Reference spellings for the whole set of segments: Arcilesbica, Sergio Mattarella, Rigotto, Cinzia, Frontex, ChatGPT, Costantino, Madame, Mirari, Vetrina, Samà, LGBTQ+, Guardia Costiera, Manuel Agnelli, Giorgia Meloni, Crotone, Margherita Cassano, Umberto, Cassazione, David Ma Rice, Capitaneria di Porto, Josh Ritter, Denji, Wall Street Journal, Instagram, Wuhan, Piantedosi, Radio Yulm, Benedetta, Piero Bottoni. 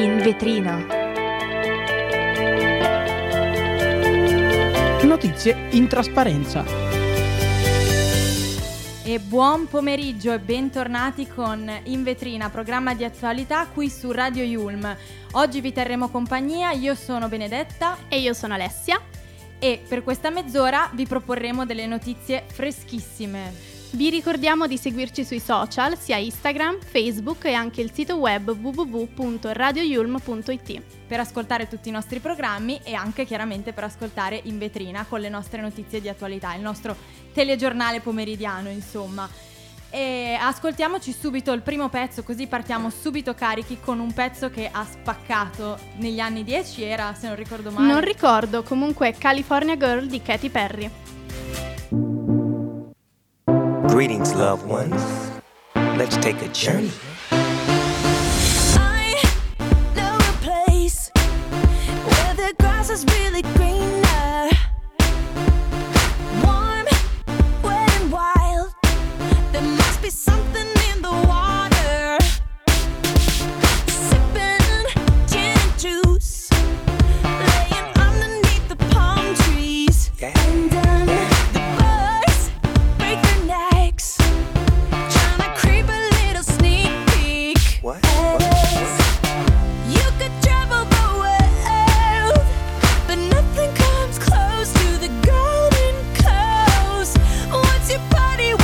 in vetrina. Notizie in trasparenza. E buon pomeriggio e bentornati con In Vetrina, programma di attualità qui su Radio Yulm. Oggi vi terremo compagnia, io sono Benedetta e io sono Alessia e per questa mezz'ora vi proporremo delle notizie freschissime. Vi ricordiamo di seguirci sui social, sia Instagram, Facebook e anche il sito web www.radioyulm.it per ascoltare tutti i nostri programmi e anche chiaramente per ascoltare In Vetrina con le nostre notizie di attualità, il nostro telegiornale pomeridiano, insomma. E ascoltiamoci subito il primo pezzo, così partiamo subito carichi con un pezzo che ha spaccato negli anni 10, era, se non ricordo male. Non ricordo, comunque California Girl di Katy Perry. Greetings loved ones. Let's take a journey. I know a place where the grass is really greener. Something in the water, sipping gin and juice, laying underneath the palm trees. Yeah. And the birds break their necks, trying to creep a little sneak peek. What? You could travel the world, but nothing comes close to the Golden Coast. Once you party with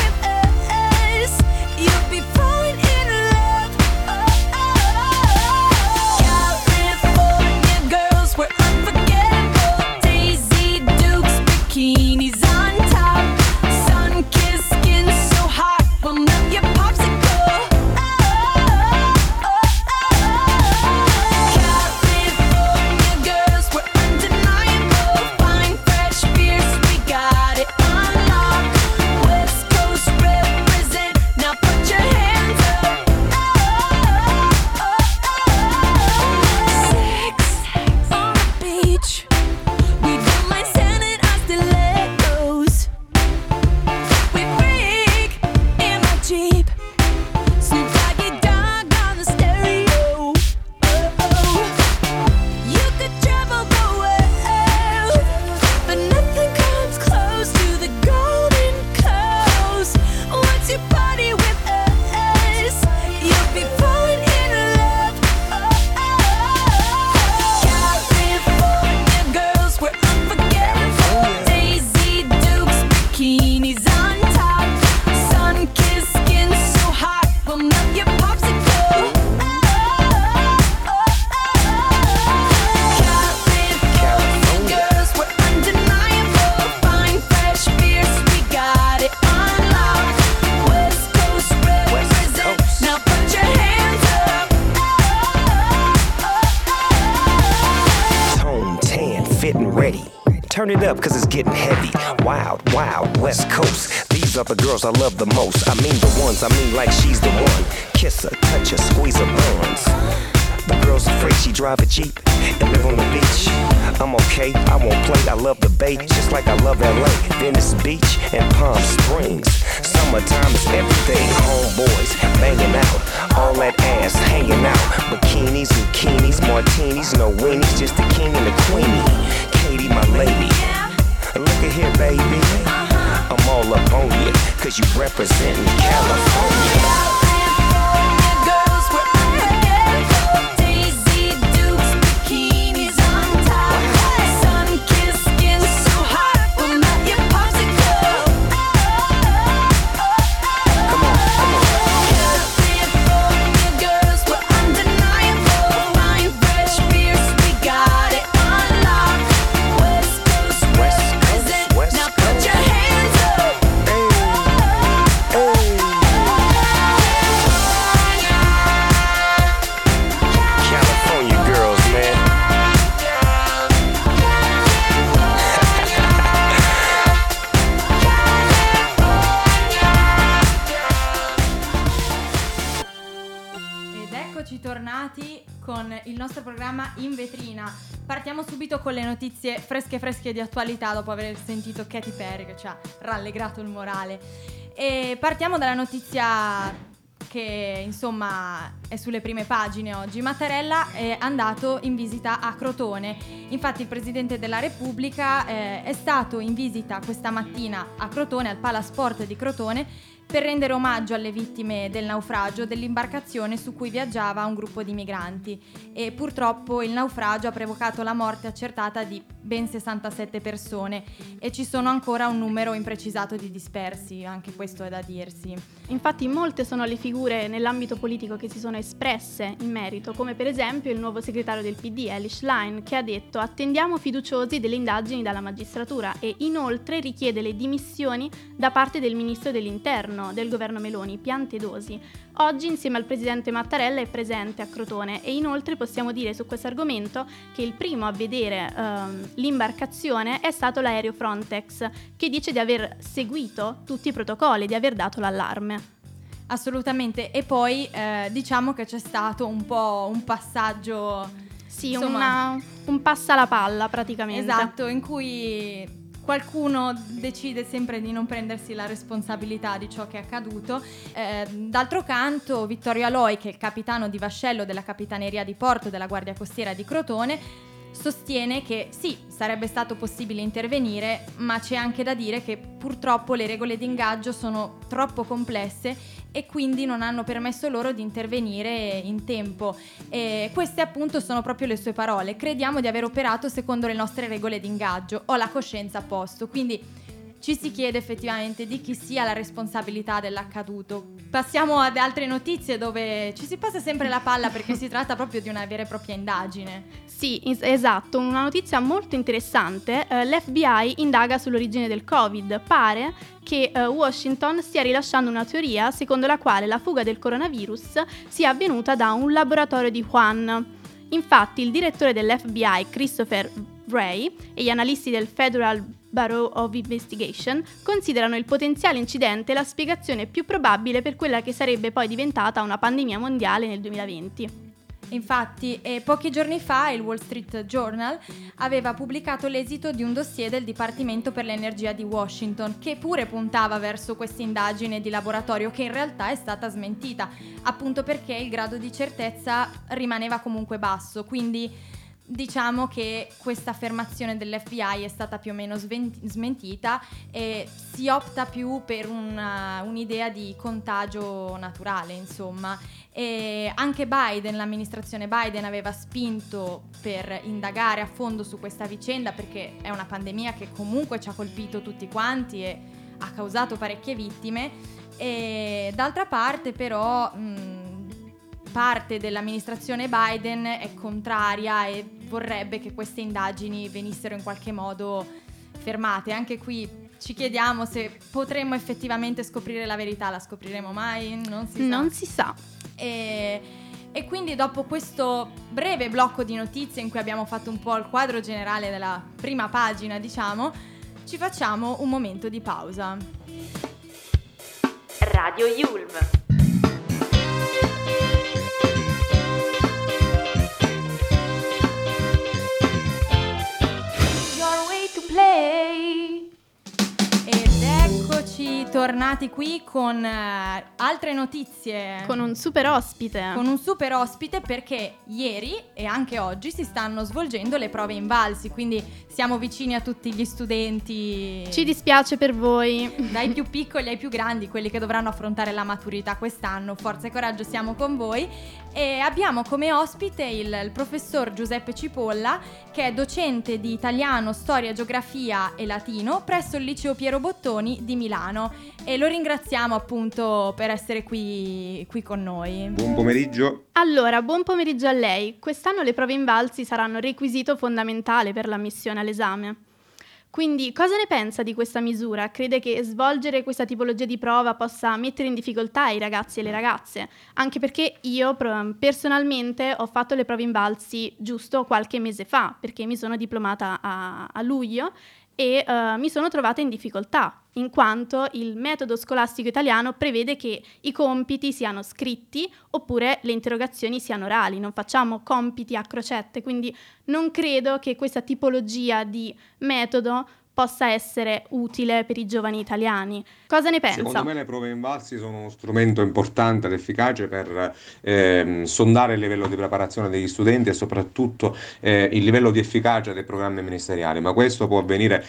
I love the most, I mean the ones, I mean like she's the one. Kiss her, touch her, squeeze her bones. The girl's afraid she drive a Jeep and live on the beach. I'm okay, I won't play, I love the bay, just like I love LA, Venice Beach and Palm Springs. Summertime is everything, homeboys banging out, all that ass hanging out. Bikinis, bikinis, martinis, no weenies, just the king and the queenie. Katie, my lady, look at here baby, I'm all up on you, 'cause you represent California. Il nostro programma In Vetrina. Partiamo subito con le notizie fresche di attualità dopo aver sentito Katy Perry che ci ha rallegrato il morale. E partiamo dalla notizia che insomma è sulle prime pagine oggi. Mattarella è andato in visita a Crotone. Infatti il Presidente della Repubblica è stato in visita questa mattina a Crotone, al Palasport di Crotone, per rendere omaggio alle vittime del naufragio dell'imbarcazione su cui viaggiava un gruppo di migranti. E purtroppo il naufragio ha provocato la morte accertata di ben 67 persone e ci sono ancora un numero imprecisato di dispersi, anche questo è da dirsi. Infatti molte sono le figure nell'ambito politico che si sono espresse in merito, come per esempio il nuovo segretario del PD, Elly Schlein, che ha detto: attendiamo fiduciosi delle indagini dalla magistratura, e inoltre richiede le dimissioni da parte del ministro dell'Interno del governo Meloni, Piantedosi. Oggi insieme al presidente Mattarella è presente a Crotone, e inoltre possiamo dire su questo argomento che il primo a vedere l'imbarcazione è stato l'aereo Frontex, che dice di aver seguito tutti i protocolli, di aver dato l'allarme. Assolutamente. E poi diciamo che c'è stato un po' un passaggio, sì, insomma, un passa la palla praticamente. Esatto, in cui qualcuno decide sempre di non prendersi la responsabilità di ciò che è accaduto. D'altro canto, Vittorio Aloi, che è il capitano di vascello della Capitaneria di Porto della Guardia Costiera di Crotone, sostiene che sì, sarebbe stato possibile intervenire, ma c'è anche da dire che purtroppo le regole di ingaggio sono troppo complesse e quindi non hanno permesso loro di intervenire in tempo. E queste appunto sono proprio le sue parole: crediamo di aver operato secondo le nostre regole di ingaggio, ho la coscienza a posto. Quindi ci si chiede effettivamente di chi sia la responsabilità dell'accaduto. Passiamo ad altre notizie dove ci si passa sempre la palla perché si tratta proprio di una vera e propria indagine. Sì, esatto, una notizia molto interessante. L'FBI indaga sull'origine del Covid. Pare che Washington stia rilasciando una teoria secondo la quale la fuga del coronavirus sia avvenuta da un laboratorio di Wuhan. Infatti il direttore dell'FBI, Christopher Ray, e gli analisti del Federal Bureau of Investigation considerano il potenziale incidente la spiegazione più probabile per quella che sarebbe poi diventata una pandemia mondiale nel 2020. Infatti, pochi giorni fa il Wall Street Journal aveva pubblicato l'esito di un dossier del Dipartimento per l'Energia di Washington, che pure puntava verso questa indagine di laboratorio, che in realtà è stata smentita, appunto perché il grado di certezza rimaneva comunque basso. Quindi diciamo che questa affermazione dell'FBI è stata più o meno smentita e si opta più per un'idea di contagio naturale, insomma. E anche Biden, l'amministrazione Biden, aveva spinto per indagare a fondo su questa vicenda, perché è una pandemia che comunque ci ha colpito tutti quanti e ha causato parecchie vittime. E d'altra parte però parte dell'amministrazione Biden è contraria e vorrebbe che queste indagini venissero in qualche modo fermate. Anche qui ci chiediamo se potremmo effettivamente scoprire la verità. La scopriremo mai? Non si sa. E quindi dopo questo breve blocco di notizie in cui abbiamo fatto un po' il quadro generale della prima pagina, diciamo, ci facciamo un momento di pausa. Radio Yulm. Tornati qui con altre notizie, con un super ospite, perché ieri e anche oggi si stanno svolgendo le prove Invalsi, quindi siamo vicini a tutti gli studenti. Ci dispiace per voi, dai più piccoli ai più grandi, quelli che dovranno affrontare la maturità quest'anno. Forza e coraggio, siamo con voi. E abbiamo come ospite il professor Giuseppe Cipolla, che è docente di italiano, storia, geografia e latino presso il liceo Piero Bottoni di Milano, e lo ringraziamo appunto per essere qui con noi. Buon pomeriggio. Allora, buon pomeriggio a lei. Quest'anno le prove Invalsi saranno requisito fondamentale per l'ammissione all'esame. Quindi cosa ne pensa di questa misura? Crede che svolgere questa tipologia di prova possa mettere in difficoltà i ragazzi e le ragazze? Anche perché io personalmente ho fatto le prove Invalsi giusto qualche mese fa, perché mi sono diplomata a luglio e mi sono trovata in difficoltà, in quanto il metodo scolastico italiano prevede che i compiti siano scritti oppure le interrogazioni siano orali, non facciamo compiti a crocette, quindi non credo che questa tipologia di metodo possa essere utile per i giovani italiani. Cosa ne pensa? Secondo me le prove Invalsi sono uno strumento importante ed efficace per sondare il livello di preparazione degli studenti e soprattutto il livello di efficacia dei programmi ministeriali, ma questo può avvenire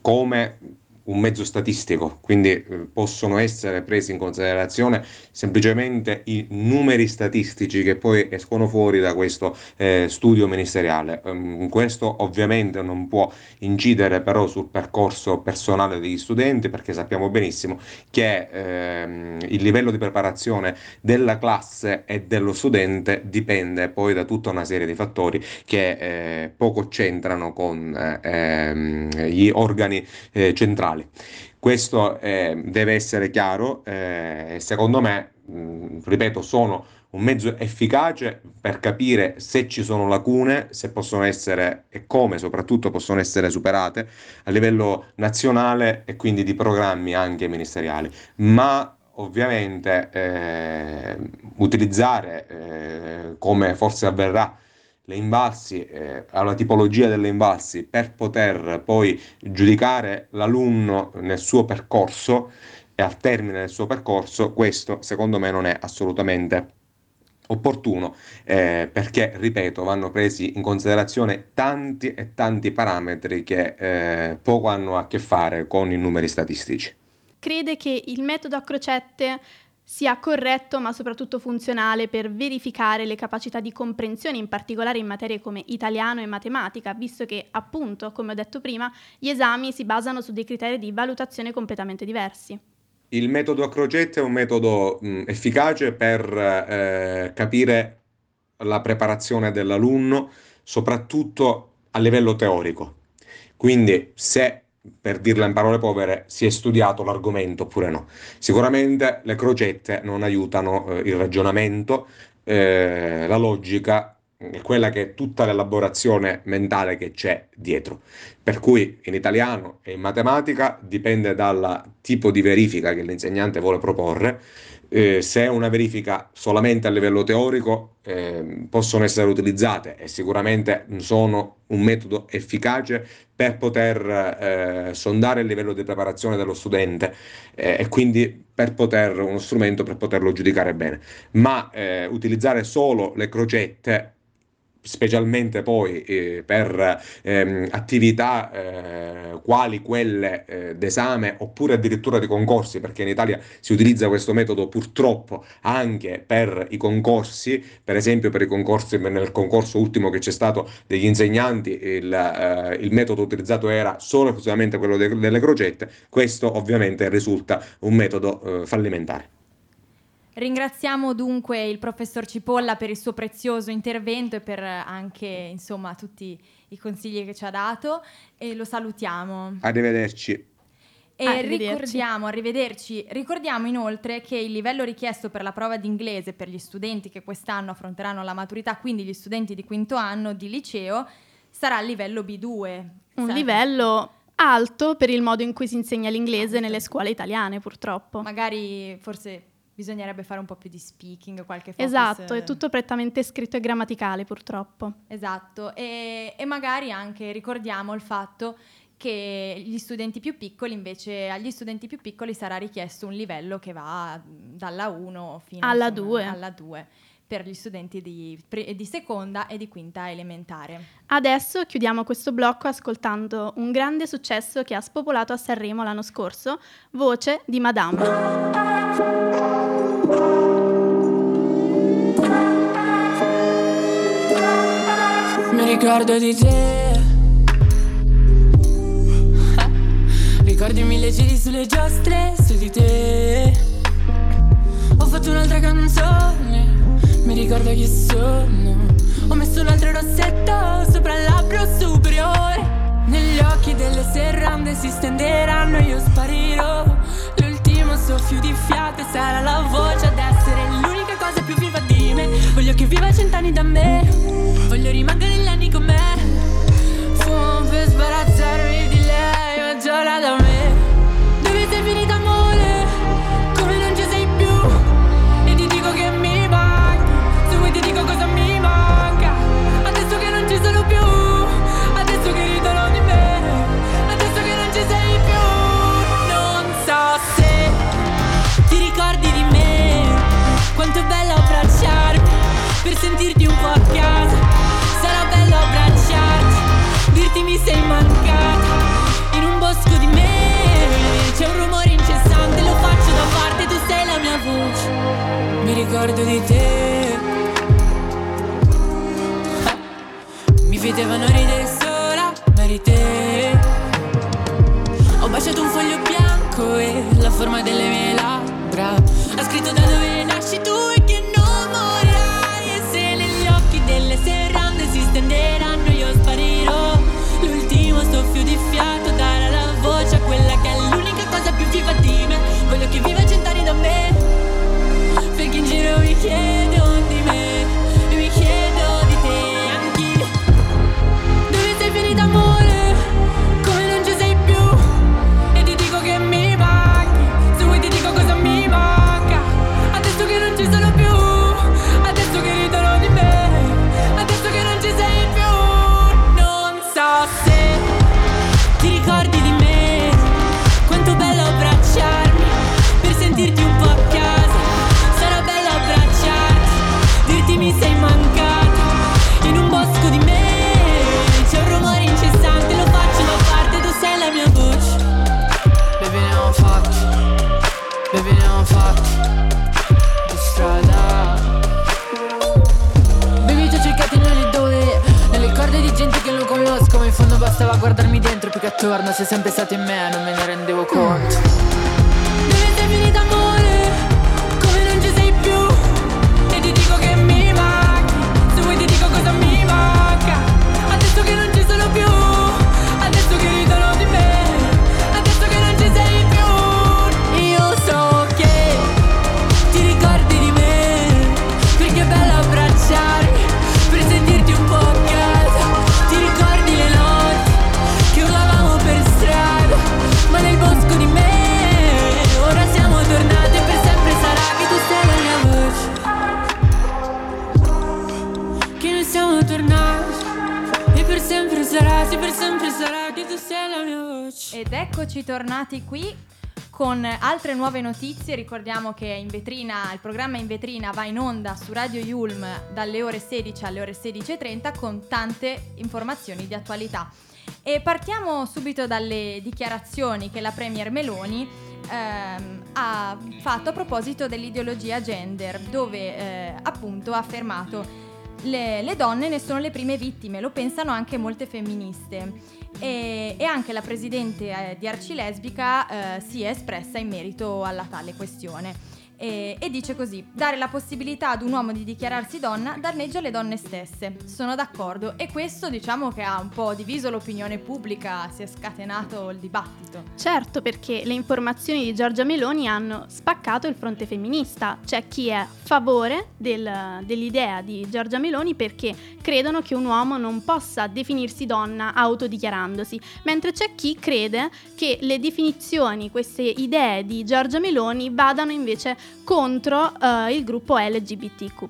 come un mezzo statistico, quindi possono essere presi in considerazione semplicemente i numeri statistici che poi escono fuori da questo studio ministeriale. Questo ovviamente non può incidere però sul percorso personale degli studenti, perché sappiamo benissimo che il livello di preparazione della classe e dello studente dipende poi da tutta una serie di fattori che poco c'entrano con gli organi centrali. Questo deve essere chiaro e secondo me, ripeto, sono un mezzo efficace per capire se ci sono lacune, se possono essere e come soprattutto possono essere superate a livello nazionale e quindi di programmi anche ministeriali, ma ovviamente utilizzare come forse avverrà le Invalsi, alla tipologia delle Invalsi per poter poi giudicare l'alunno nel suo percorso e al termine del suo percorso, questo secondo me non è assolutamente opportuno, perché ripeto vanno presi in considerazione tanti e tanti parametri che poco hanno a che fare con i numeri statistici. Crede che il metodo a crocette sia corretto ma soprattutto funzionale per verificare le capacità di comprensione, in particolare in materie come italiano e matematica, visto che appunto, come ho detto prima, gli esami si basano su dei criteri di valutazione completamente diversi? Il metodo a crocette è un metodo efficace per capire la preparazione dell'alunno, soprattutto a livello teorico. Quindi se, per dirla in parole povere, si è studiato l'argomento oppure no. Sicuramente le crocette non aiutano il ragionamento, la logica, quella che è tutta l'elaborazione mentale che c'è dietro. Per cui in italiano e in matematica dipende dal tipo di verifica che l'insegnante vuole proporre. Se è una verifica solamente a livello teorico, possono essere utilizzate e sicuramente sono un metodo efficace per poter sondare il livello di preparazione dello studente e quindi per poter uno strumento per poterlo giudicare bene. Ma utilizzare solo le crocette, specialmente poi per attività quali quelle d'esame oppure addirittura di concorsi, perché in Italia si utilizza questo metodo purtroppo anche per i concorsi, per esempio per i concorsi, nel concorso ultimo che c'è stato degli insegnanti il metodo utilizzato era solo e esclusivamente quello delle crocette. Questo ovviamente risulta un metodo fallimentare. Ringraziamo dunque il professor Cipolla per il suo prezioso intervento e per anche, insomma, tutti i consigli che ci ha dato e lo salutiamo. Arrivederci. E Ricordiamo inoltre che il livello richiesto per la prova d'inglese per gli studenti che quest'anno affronteranno la maturità, quindi gli studenti di quinto anno di liceo, sarà il livello B2. Livello alto per il modo in cui si insegna l'inglese nelle scuole italiane, purtroppo. Magari forse bisognerebbe fare un po' più di speaking, qualche focus. Esatto, è tutto prettamente scritto e grammaticale, purtroppo. Esatto, e magari anche ricordiamo il fatto che gli studenti più piccoli, invece, agli studenti più piccoli sarà richiesto un livello che va dalla 1 fino alla 2. Alla 2. Per gli studenti di seconda e di quinta elementare. Adesso chiudiamo questo blocco ascoltando un grande successo che ha spopolato a Sanremo l'anno scorso, Voce di Madame. Mi ricordo di te, ricordi mille giri sulle giostre, su di te. Ho fatto un'altra canzone, mi ricordo che sono, ho messo un altro rossetto sopra il labbro superiore. Negli occhi delle serrande si stenderanno e io sparirò. L'ultimo soffio di fiato sarà la voce ad essere l'unica cosa più viva di me. Voglio che viva 100 anni da me, voglio rimanere gli anni con me. Fumo per sbarazzarmi di lei, ma giora da me. Dove sei finita amore, come non ci sei più, e ti dico che mi va. Ti dico cosa mi manca, adesso che non ci sono più, adesso che ridono di me. sentirti un po' a casa. Sarà bello abbracciarti, dirti mi sei mancata. In un bosco di me c'è un rumore incessante, lo faccio da parte, tu sei la mia voce. Mi ricordo di te. Mi vedevano ridere sola, ma eri te. Ho baciato un foglio bianco e la forma delle mie labbra ha scritto da dove nasci tu e che non morirai. E se negli occhi delle serrande si stenderanno io sparirò. L'ultimo soffio di fiato darà la voce a quella che è l'unica cosa più viva di me. Voglio che viva cent'anni da me, perché in giro mi chiedono di me e mi chiedo di te anch'io. Dove sei finita amore? Bastava guardarmi dentro più che attorno, sei sempre stato in me, non me ne rendevo conto. Dove sei finita amore? Come non ci sei più? E ti dico che mi manchi, se vuoi ti dico cosa mi manca. Adesso che non ci sono più, adesso che ridono di me, adesso che non ci sei più. Io so che ti ricordi di me, perché è bello abbracciarmi, per sentirti un po' a casa. Ti ricordi le notti che urlavamo per strada, ma nel bosco di me ora siamo tornate, per sempre sarà che tu sei la mia voce, che noi siamo tornati e per sempre sarà, sì per sempre sarà che tu sei la mia voce. Ed eccoci tornati qui con altre nuove notizie. Ricordiamo che in vetrina, il programma In Vetrina va in onda su Radio Yulm dalle ore 16 alle ore 16.30 con tante informazioni di attualità. E partiamo subito dalle dichiarazioni che la Premier Meloni ha fatto a proposito dell'ideologia gender, dove appunto ha affermato le donne ne sono le prime vittime, lo pensano anche molte femministe. E anche la presidente di Arcilesbica si è espressa in merito alla tale questione. E dice così: dare la possibilità ad un uomo di dichiararsi donna danneggia le donne stesse, sono d'accordo, e questo diciamo che ha un po' diviso l'opinione pubblica, si è scatenato il dibattito. Certo, perché le informazioni di Giorgia Meloni hanno spaccato il fronte femminista, c'è chi è a favore dell'idea di Giorgia Meloni perché credono che un uomo non possa definirsi donna autodichiarandosi, mentre c'è chi crede che le definizioni, queste idee di Giorgia Meloni vadano invece contro il gruppo LGBTQ+.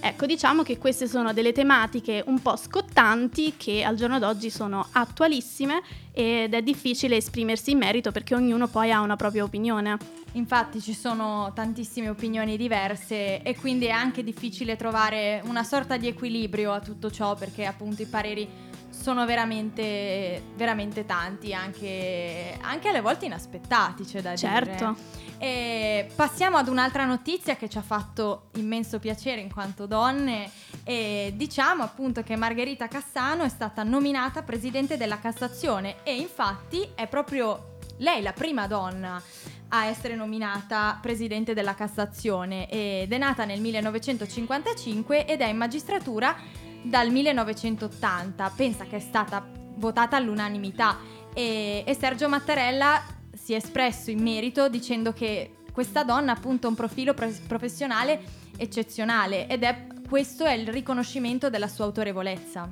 Ecco, diciamo che queste sono delle tematiche un po' scottanti che al giorno d'oggi sono attualissime ed è difficile esprimersi in merito perché ognuno poi ha una propria opinione. Infatti ci sono tantissime opinioni diverse e quindi è anche difficile trovare una sorta di equilibrio a tutto ciò, perché appunto i pareri sono veramente, veramente tanti, anche alle volte inaspettati, c'è da dire. Certo. E passiamo ad un'altra notizia che ci ha fatto immenso piacere in quanto donne, e diciamo appunto che Margherita Cassano è stata nominata presidente della Cassazione e infatti è proprio lei la prima donna a essere nominata presidente della Cassazione, ed è nata nel 1955 ed è in magistratura dal 1980. Pensa che è stata votata all'unanimità e Sergio Mattarella si è espresso in merito dicendo che questa donna appunto ha un profilo professionale eccezionale ed è questo è il riconoscimento della sua autorevolezza.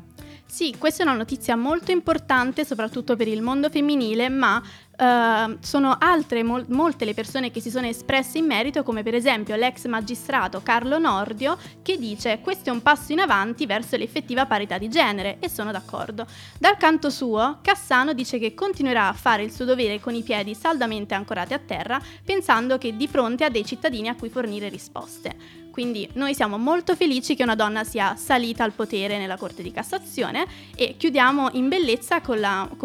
Sì, questa è una notizia molto importante soprattutto per il mondo femminile, ma sono altre molte le persone che si sono espresse in merito, come per esempio l'ex magistrato Carlo Nordio, che dice: questo è un passo in avanti verso l'effettiva parità di genere, e sono d'accordo. Dal canto suo Cassano dice che continuerà a fare il suo dovere con i piedi saldamente ancorati a terra, pensando che di fronte a dei cittadini a cui fornire risposte. Quindi noi siamo molto felici che una donna sia salita al potere nella Corte di Cassazione, e chiudiamo in bellezza con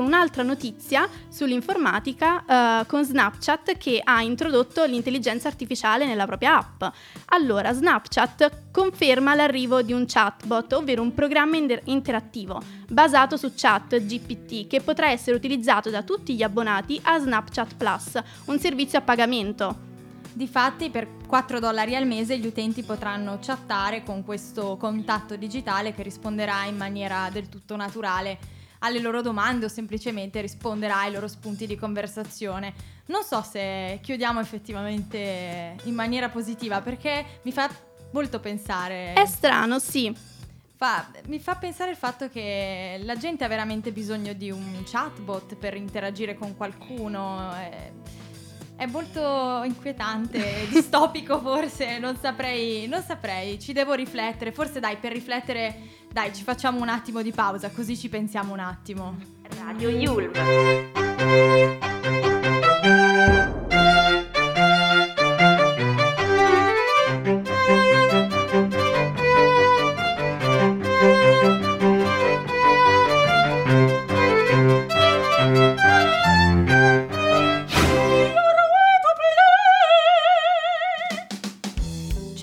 un'altra notizia sull'informatica, con Snapchat che ha introdotto l'intelligenza artificiale nella propria app. Allora, Snapchat conferma l'arrivo di un chatbot, ovvero un programma interattivo basato su ChatGPT, che potrà essere utilizzato da tutti gli abbonati a Snapchat Plus, un servizio a pagamento. Difatti per $4 al mese gli utenti potranno chattare con questo contatto digitale che risponderà in maniera del tutto naturale alle loro domande, o semplicemente risponderà ai loro spunti di conversazione. Non so se chiudiamo effettivamente in maniera positiva, perché mi fa molto pensare... È strano, sì. Mi fa pensare il fatto che la gente ha veramente bisogno di un chatbot per interagire con qualcuno... È molto inquietante, distopico forse, non saprei, ci devo riflettere. Forse per riflettere, ci facciamo un attimo di pausa, così ci pensiamo un attimo. Radio Yulm.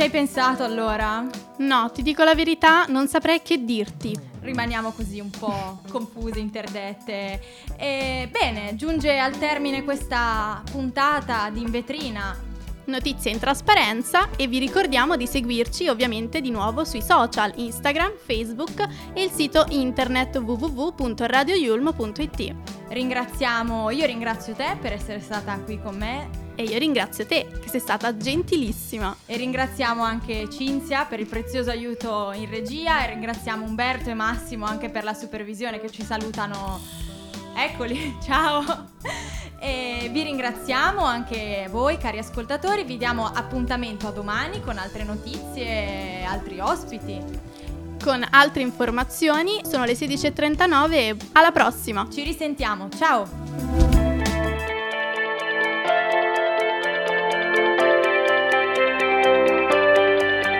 Pensato allora? No, ti dico la verità, non saprei che dirti. Rimaniamo così un po' confuse, interdette. E bene, giunge al termine questa puntata di In Vetrina. Notizie in trasparenza, e vi ricordiamo di seguirci ovviamente di nuovo sui social, Instagram, Facebook e il sito internet www.radioyulm.it. Io ringrazio te per essere stata qui con me. E io ringrazio te, che sei stata gentilissima. E ringraziamo anche Cinzia per il prezioso aiuto in regia, e ringraziamo Umberto e Massimo anche per la supervisione, che ci salutano. Eccoli, ciao! E vi ringraziamo anche voi, cari ascoltatori. Vi diamo appuntamento a domani con altre notizie e altri ospiti. Con altre informazioni. Sono le 16:39. Alla prossima! Ci risentiamo, ciao!